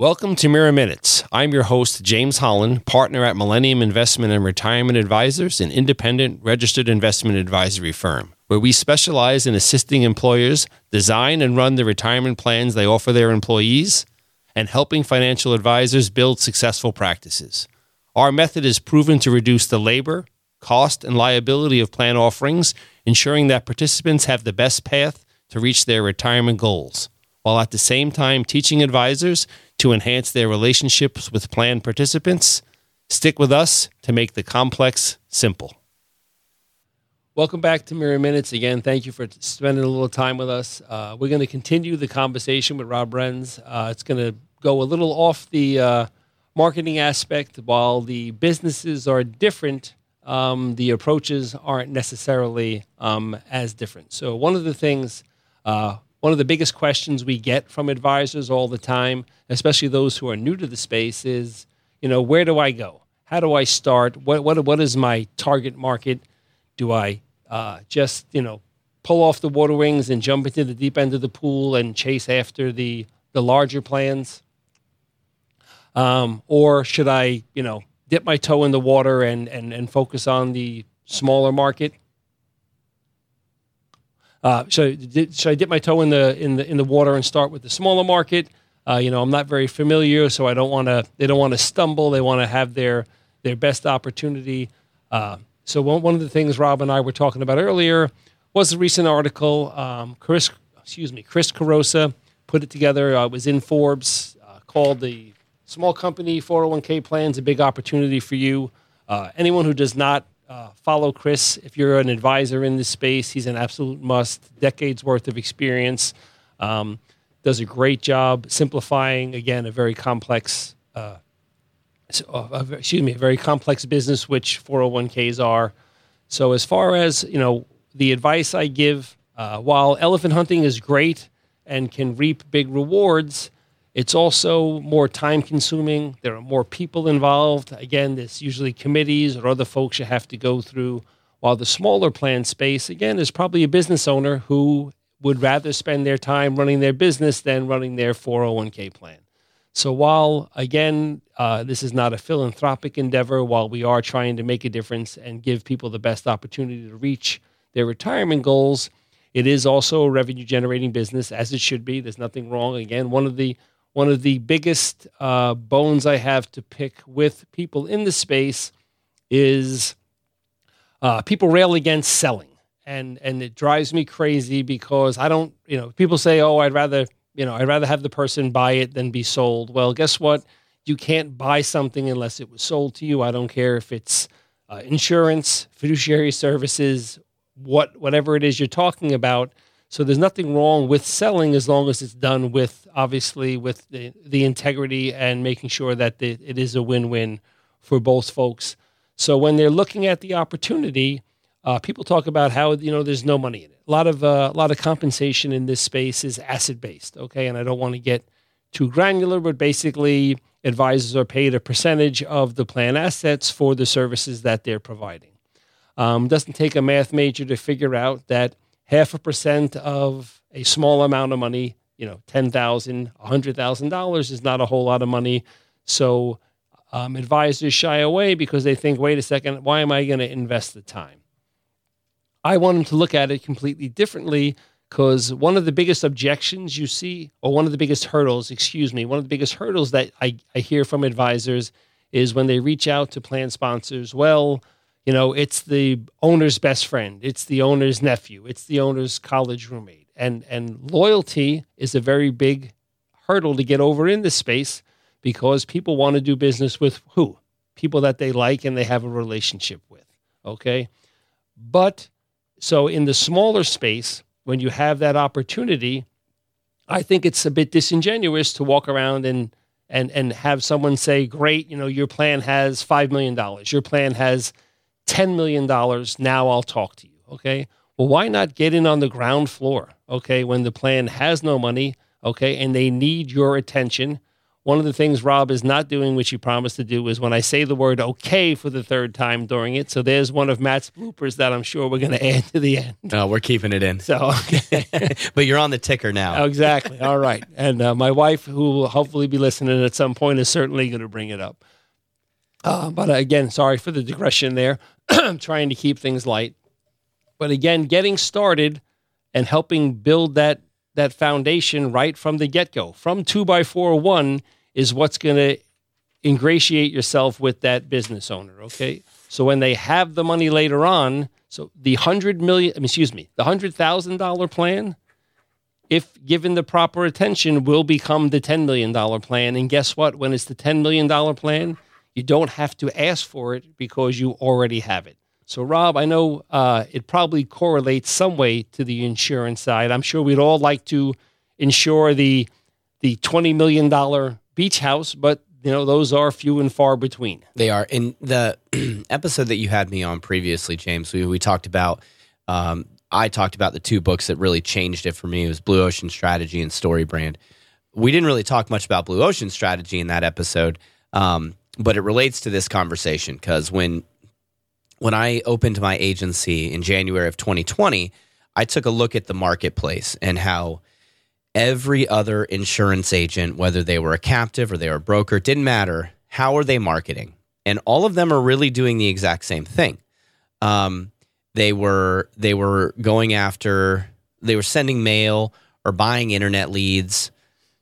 Welcome to MIRA Minutes. I'm your host, James Holland, partner at Millennium Investment and Retirement Advisors, an independent registered investment advisory firm, where we specialize in assisting employers design and run the retirement plans they offer their employees and helping financial advisors build successful practices. Our method is proven to reduce the labor, cost, and liability of plan offerings, ensuring that participants have the best path to reach their retirement goals, while at the same time teaching advisors to enhance their relationships with plan participants. Stick with us to make the complex simple. Welcome back to MIRA Minutes. Again, thank you for spending a little time with us. We're going to continue the conversation with Rob Renz. It's going to go a little off the marketing aspect. While the businesses are different, the approaches aren't necessarily as different. So one of the biggest questions we get from advisors all the time, especially those who are new to the space, is, where do I go? How do I start? What is my target market? Do I just, pull off the water wings and jump into the deep end of the pool and chase after the larger plans? Or should I, dip my toe in the water and focus on the smaller market? Should I dip my toe in the water and start with the smaller market? I'm not very familiar, so I don't want to. They don't want to stumble. They want to have their best opportunity. So one of the things Rob and I were talking about earlier was a recent article. Chris Carosa put it together. It was in Forbes, called "The Small Company 401k Plan's a Big Opportunity for You." Anyone who does not follow Chris. If you're an advisor in this space, he's an absolute must. Decades worth of experience. Does a great job simplifying, again, a very complex business, which 401ks are. So as far as, the advice I give, while elephant hunting is great and can reap big rewards, it's also more time-consuming. There are more people involved. Again, there's usually committees or other folks you have to go through. While the smaller plan space, again, is probably a business owner who would rather spend their time running their business than running their 401k plan. So while, again, this is not a philanthropic endeavor, while we are trying to make a difference and give people the best opportunity to reach their retirement goals, it is also a revenue-generating business, as it should be. There's nothing wrong. Again, one of the biggest bones I have to pick with people in the space is people rail against selling. And it drives me crazy because I don't, people say, oh, I'd rather have the person buy it than be sold. Well, guess what? You can't buy something unless it was sold to you. I don't care if it's insurance, fiduciary services, whatever it is you're talking about. So there's nothing wrong with selling as long as it's done with, obviously, with the integrity and making sure that it is a win-win for both folks. So when they're looking at the opportunity, people talk about how, there's no money in it. A lot of compensation in this space is asset-based, okay? And I don't want to get too granular, but basically advisors are paid a percentage of the plan assets for the services that they're providing. Doesn't take a math major to figure out that 0.5% of a small amount of money, $10,000, $100,000 is not a whole lot of money. So advisors shy away because they think, wait a second, why am I going to invest the time? I want them to look at it completely differently because one of the biggest hurdles that I hear from advisors is when they reach out to plan sponsors, it's the owner's best friend. It's the owner's nephew. It's the owner's college roommate. And loyalty is a very big hurdle to get over in this space because people want to do business with who? People that they like and they have a relationship with, okay? But so in the smaller space, when you have that opportunity, I think it's a bit disingenuous to walk around and have someone say, great, your plan has $5 million. Your plan has $10 million, now I'll talk to you, okay? Well, why not get in on the ground floor, okay, when the plan has no money, okay, and they need your attention? One of the things Rob is not doing, which he promised to do, is when I say the word okay for the third time during it. So there's one of Matt's bloopers that I'm sure we're going to add to the end. Oh, we're keeping it in. So, okay. But you're on the ticker now. Exactly. All right. And my wife, who will hopefully be listening at some point, is certainly going to bring it up. But again, sorry for the digression there. I'm trying to keep things light. But again, getting started and helping build that foundation right from the get-go. From 2x4-1 is what's going to ingratiate yourself with that business owner, okay? So when they have the money later on, so the $100,000 plan, if given the proper attention, will become the $10 million plan. And guess what? When it's the $10 million plan, you don't have to ask for it because you already have it. So, Rob, I know it probably correlates some way to the insurance side. I'm sure we'd all like to insure the $20 million beach house, but you know those are few and far between. They are. In the episode that you had me on previously, James, we talked about. I talked about the two books that really changed it for me. It was Blue Ocean Strategy and Story Brand. We didn't really talk much about Blue Ocean Strategy in that episode, but it relates to this conversation because When I opened my agency in January of 2020, I took a look at the marketplace and how every other insurance agent, whether they were a captive or they were a broker, didn't matter, how are they marketing? And all of them are really doing the exact same thing. They were going after, they were sending mail or buying internet leads,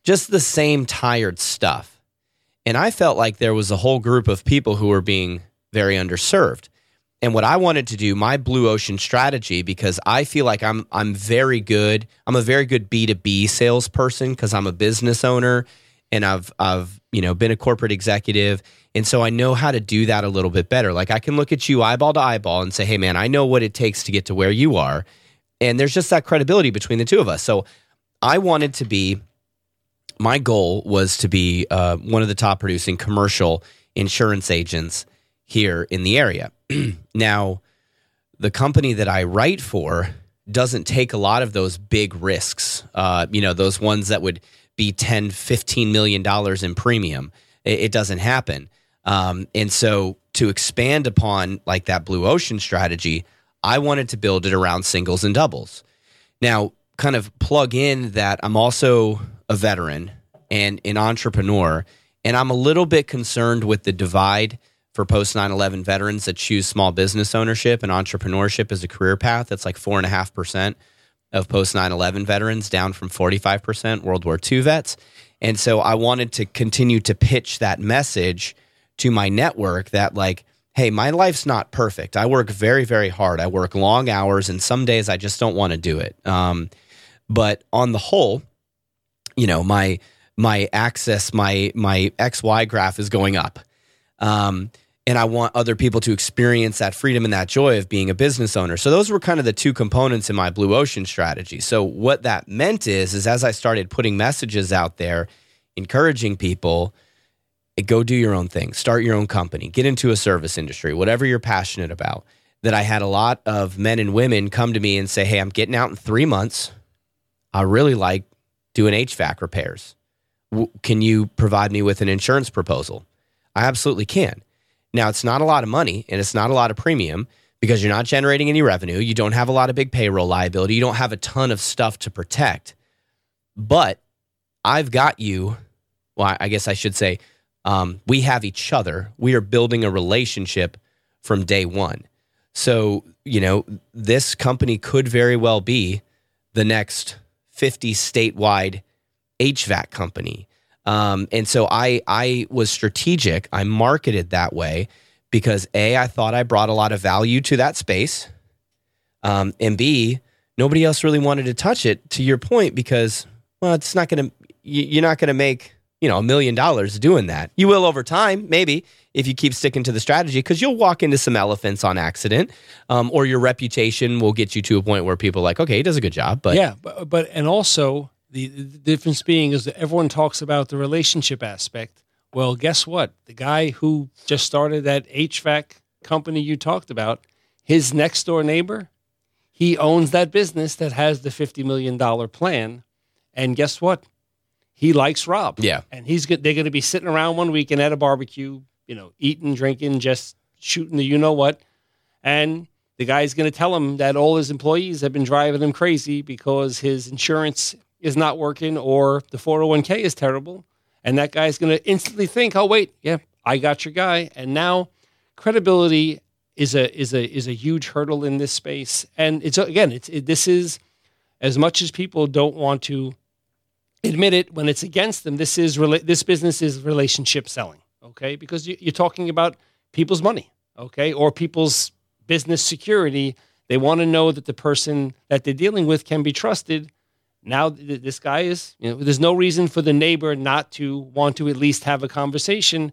just the same tired stuff. And I felt like there was a whole group of people who were being very underserved. And what I wanted to do, my Blue Ocean Strategy, because I feel like I'm very good. I'm a very good B2B salesperson because I'm a business owner and I've been a corporate executive. And so I know how to do that a little bit better. Like I can look at you eyeball to eyeball and say, hey man, I know what it takes to get to where you are. And there's just that credibility between the two of us. So I wanted to be, my goal was to be one of the top producing commercial insurance agents here in the area. Now, the company that I write for doesn't take a lot of those big risks, those ones that would be $10, $15 million in premium. It doesn't happen. And so to expand upon like that Blue Ocean Strategy, I wanted to build it around singles and doubles. Now, kind of plug in that I'm also a veteran and an entrepreneur, and I'm a little bit concerned with the divide for post 9/11 veterans that choose small business ownership and entrepreneurship as a career path. That's like 4.5% of post 9/11 veterans, down from 45% World War II vets. And so I wanted to continue to pitch that message to my network that like, hey, my life's not perfect. I work very, very hard. I work long hours and some days I just don't want to do it. But on the whole, my XY graph is going up. And I want other people to experience that freedom and that joy of being a business owner. So those were kind of the two components in my Blue Ocean Strategy. So what that meant is as I started putting messages out there, encouraging people, go do your own thing, start your own company, get into a service industry, whatever you're passionate about, that I had a lot of men and women come to me and say, hey, I'm getting out in 3 months. I really like doing HVAC repairs. Can you provide me with an insurance proposal? I absolutely can. Now, it's not a lot of money and it's not a lot of premium because you're not generating any revenue. You don't have a lot of big payroll liability. You don't have a ton of stuff to protect. But I've got you. Well, I guess I should say we have each other. We are building a relationship from day one. So, this company could very well be the next 50 statewide HVAC company. And so I was strategic. I marketed that way because A, I thought I brought a lot of value to that space. And B, nobody else really wanted to touch it, to your point, because, well, it's not going to, you're not going to make, $1 million doing that. You will over time, maybe, if you keep sticking to the strategy, because you'll walk into some elephants on accident, or your reputation will get you to a point where people are like, okay, he does a good job. But yeah, but and also, the difference being is that everyone talks about the relationship aspect. Well, guess what? The guy who just started that HVAC company you talked about, his next door neighbor, he owns that business that has the $50 million plan. And guess what? he likes Rob. Yeah. And they're going to be sitting around one weekend at a barbecue, you know, eating, drinking, just shooting the you-know-what. And the guy's going to tell him that all his employees have been driving him crazy because his insurance is not working or the 401k is terrible. And that guy's going to instantly think, oh, wait, yeah, I got your guy. And now credibility is a huge hurdle in this space. And this is, as much as people don't want to admit it when it's against them, this business is relationship selling, okay? Because you're talking about people's money, okay? Or people's business security. They want to know that the person that they're dealing with can be trusted. Now this guy is, you know, there's no reason for the neighbor not to want to at least have a conversation.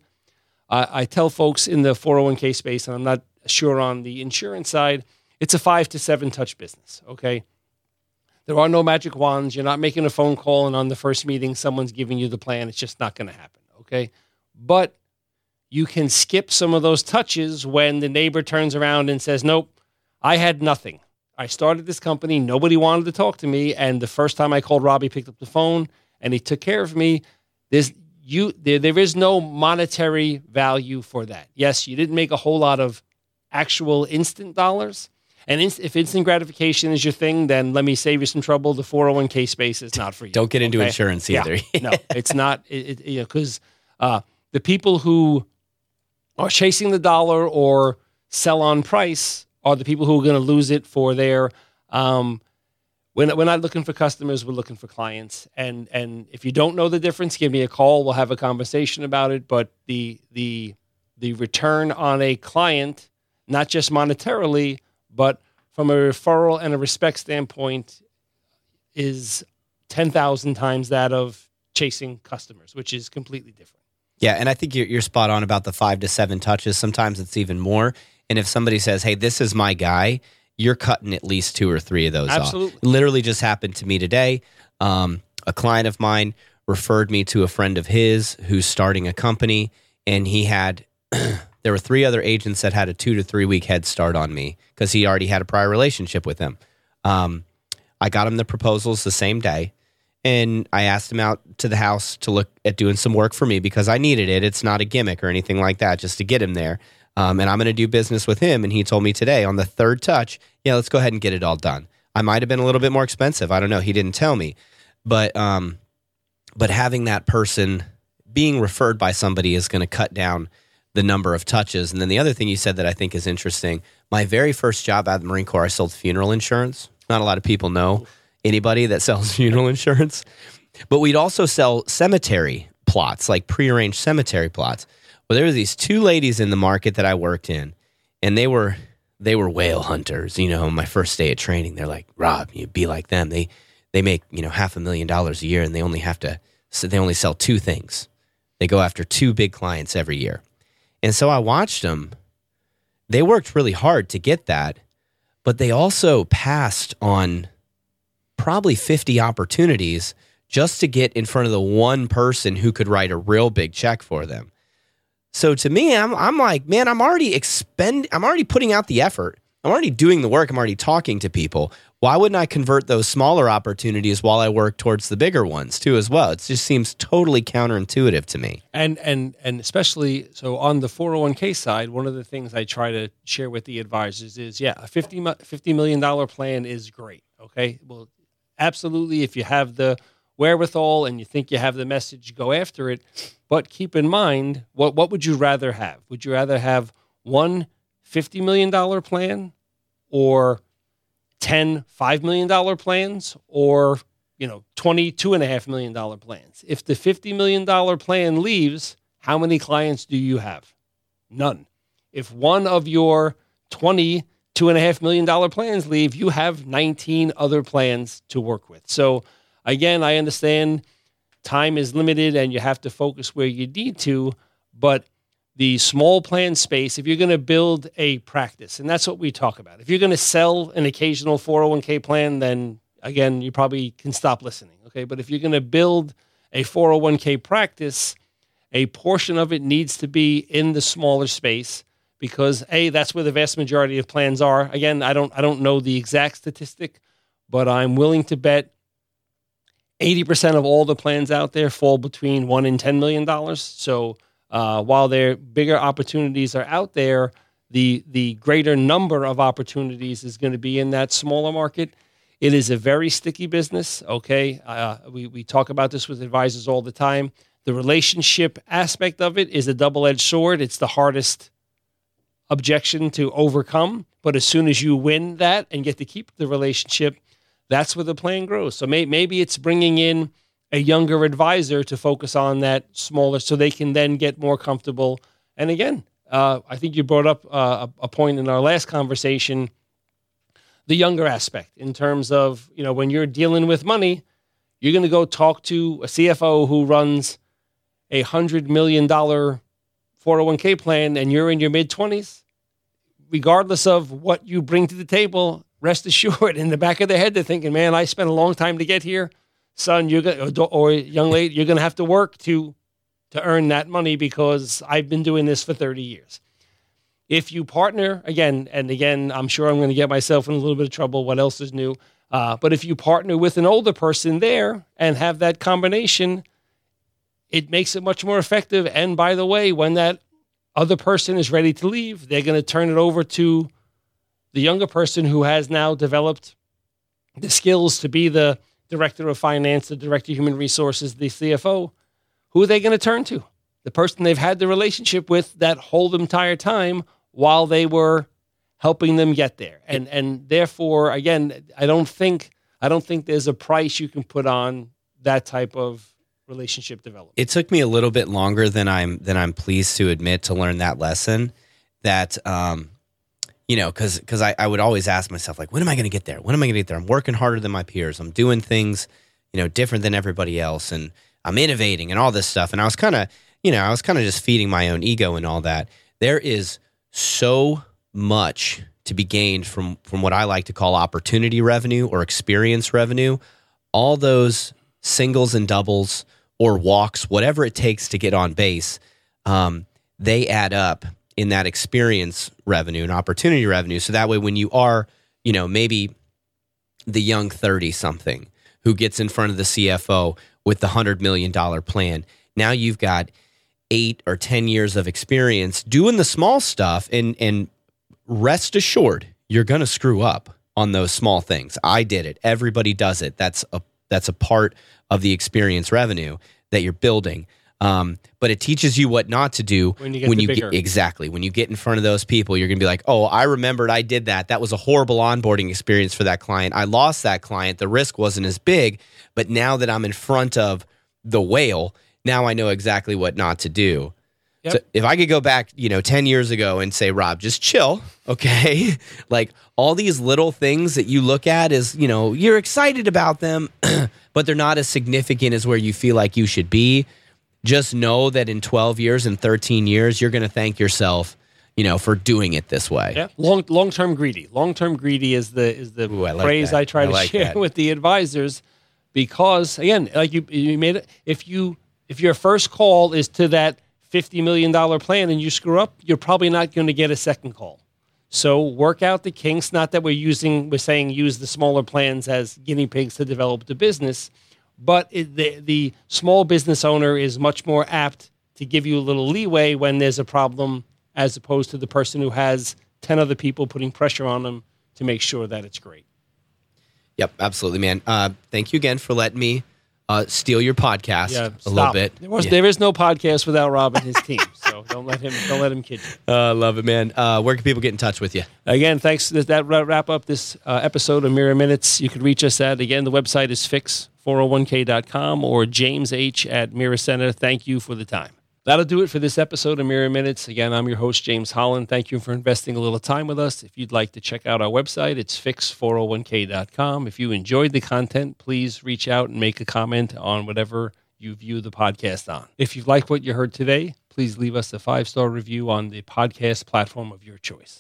I tell folks in the 401k space, and I'm not sure on the insurance side, it's a 5 to 7 touch business, okay? There are no magic wands. You're not making a phone call, and on the first meeting, someone's giving you the plan. It's just not going to happen, okay? But you can skip some of those touches when the neighbor turns around and says, nope, I had nothing. I started this company. Nobody wanted to talk to me, and the first time I called Rob, he picked up the phone, and he took care of me. There is no monetary value for that. Yes, you didn't make a whole lot of actual instant dollars, and if instant gratification is your thing, then let me save you some trouble. The 401k space is not for you. Don't get into insurance either. No, it's not. Because the people who are chasing the dollar or sell on price are the people who are going to lose it for their. We're not looking for customers. We're looking for clients. And if you don't know the difference, give me a call. We'll have a conversation about it. But the return on a client, not just monetarily, but from a referral and a respect standpoint, is 10,000 times that of chasing customers, which is completely different. Yeah, and I think you're spot on about the 5 to 7 touches. Sometimes it's even more. And if somebody says, hey, this is my guy, you're cutting at least 2 or 3 of those off. It literally just happened to me today. A client of mine referred me to a friend of his who's starting a company, and he had... There were 3 other agents that had a 2 to 3 week head start on me because he already had a prior relationship with them. I got him the proposals the same day, and I asked him out to the house to look at doing some work for me because I needed it. It's not a gimmick or anything like that, just to get him there. And I'm going to do business with him. And he told me today on the 3rd touch, yeah, let's go ahead and get it all done. I might have been a little bit more expensive. I don't know. He didn't tell me. But having that person being referred by somebody is going to cut down the number of touches. And then the other thing you said that I think is interesting, my very first job out of the Marine Corps, I sold funeral insurance. Not a lot of people know anybody that sells funeral insurance, but we'd also sell cemetery plots, like prearranged cemetery plots. Well, there were these 2 ladies in the market that I worked in, and they were whale hunters. You know, my first day at training, they're like, Rob, you be like them. They make, you know, $500,000 a year, and they only sell 2 things. They go after 2 big clients every year. And so I watched them. They worked really hard to get that, but they also passed on probably 50 opportunities just to get in front of the one person who could write a real big check for them. So to me, I'm like, man, I'm already putting out the effort. I'm already doing the work. I'm already talking to people. Why wouldn't I convert those smaller opportunities while I work towards the bigger ones too as well? It just seems totally counterintuitive to me. And especially, so on the 401k side, one of the things I try to share with the advisors is, yeah, a $50 million plan is great, okay? Well, absolutely, if you have the wherewithal and you think you have the message, go after it. But keep in mind, what would you rather have? Would you rather have one $50 million plan or 10 $5 million plans or, you know, 20 $2.5 million plans? If the $50 million plan leaves, how many clients do you have? None. If one of your 20 $2.5 million plans leave, you have 19 other plans to work with. So again, I understand time is limited and you have to focus where you need to, but the small plan space, if you're going to build a practice, and that's what we talk about. If you're going to sell an occasional 401k plan, then again, you probably can stop listening, okay? But if you're going to build a 401k practice, a portion of it needs to be in the smaller space because, A, that's where the vast majority of plans are. Again, I don't know the exact statistic, but I'm willing to bet 80% of all the plans out there fall between $1 and $10 million. So while their bigger opportunities are out there, the greater number of opportunities is going to be in that smaller market. It is a very sticky business, okay? We talk about this with advisors all the time. The relationship aspect of it is a double-edged sword. It's the hardest objection to overcome. But as soon as you win that and get to keep the relationship, that's where the plan grows. So maybe it's bringing in a younger advisor to focus on that smaller so they can then get more comfortable. And again, I think you brought up a point in our last conversation, the younger aspect in terms of, you know, when you're dealing with money, you're going to go talk to a CFO who runs a $100 million 401k plan and you're in your mid-20s, regardless of what you bring to the table, rest assured in the back of their head, they're thinking, man, I spent a long time to get here. Son, you're gonna, or young lady, you're going to have to work to earn that money because I've been doing this for 30 years. If you partner, again, I'm sure I'm going to get myself in a little bit of trouble. What else is new? But if you partner with an older person there and have that combination, it makes it much more effective. And by the way, when that other person is ready to leave, they're going to turn it over to the younger person who has now developed the skills to be the director of finance, the director of human resources, the CFO. Who are they going to turn to? The person they've had the relationship with that whole entire time while they were helping them get there. And therefore, again, I don't think there's a price you can put on that type of relationship development. It took me a little bit longer than I'm pleased to admit to learn that lesson, that you know, because I would always ask myself, like, when am I going to get there? I'm working harder than my peers. I'm doing things, you know, different than everybody else, and I'm innovating and all this stuff. And I was kind of just feeding my own ego and all that. There is so much to be gained from what I like to call opportunity revenue or experience revenue. All those singles and doubles or walks, whatever it takes to get on base, they add up in that experience revenue and opportunity revenue. So that way, when you are, you know, maybe the young 30-something who gets in front of the CFO with the $100 million plan, now you've got 8 or 10 years of experience doing the small stuff, and rest assured, you're going to screw up on those small things. I did it. Everybody does it. That's a part of the experience revenue that you're building. But it teaches you what not to do when you get in front of those people. You're going to be like, oh, I remembered I did that. That was a horrible onboarding experience for that client. I lost that client. The risk wasn't as big, but now that I'm in front of the whale, now I know exactly what not to do. Yep. So if I could go back, you know, 10 years ago and say, Rob, just chill, okay? Like all these little things that you look at as, you know, you're excited about them, but they're not as significant as where you feel like you should be. Just know that in 12 years and 13 years, you're going to thank yourself, you know, for doing it this way. Yeah. Long-term greedy. Long-term greedy is the phrase I try to share with the advisors, because again, like you made it, if your first call is to that $50 million plan and you screw up, you're probably not going to get a second call. So work out the kinks, not that we're saying use the smaller plans as guinea pigs to develop the business, but the small business owner is much more apt to give you a little leeway when there's a problem, as opposed to the person who has 10 other people putting pressure on them to make sure that it's great. Yep, absolutely, man. Thank you again for letting me steal your podcast a little bit. There is no podcast without Rob and his team, so don't let him kid you. Love it, man. Where can people get in touch with you? Again, thanks. That wrap up this episode of MIRA Minutes. You can reach us at, again, the website is fix401k.com or jameshh@MIRA Center. Thank you for the time. That'll do it for this episode of MIRA Minutes. Again, I'm your host, James Holland. Thank you for investing a little time with us. If you'd like to check out our website, it's fix401k.com. If you enjoyed the content, please reach out and make a comment on whatever you view the podcast on. If you like what you heard today, please leave us a 5-star review on the podcast platform of your choice.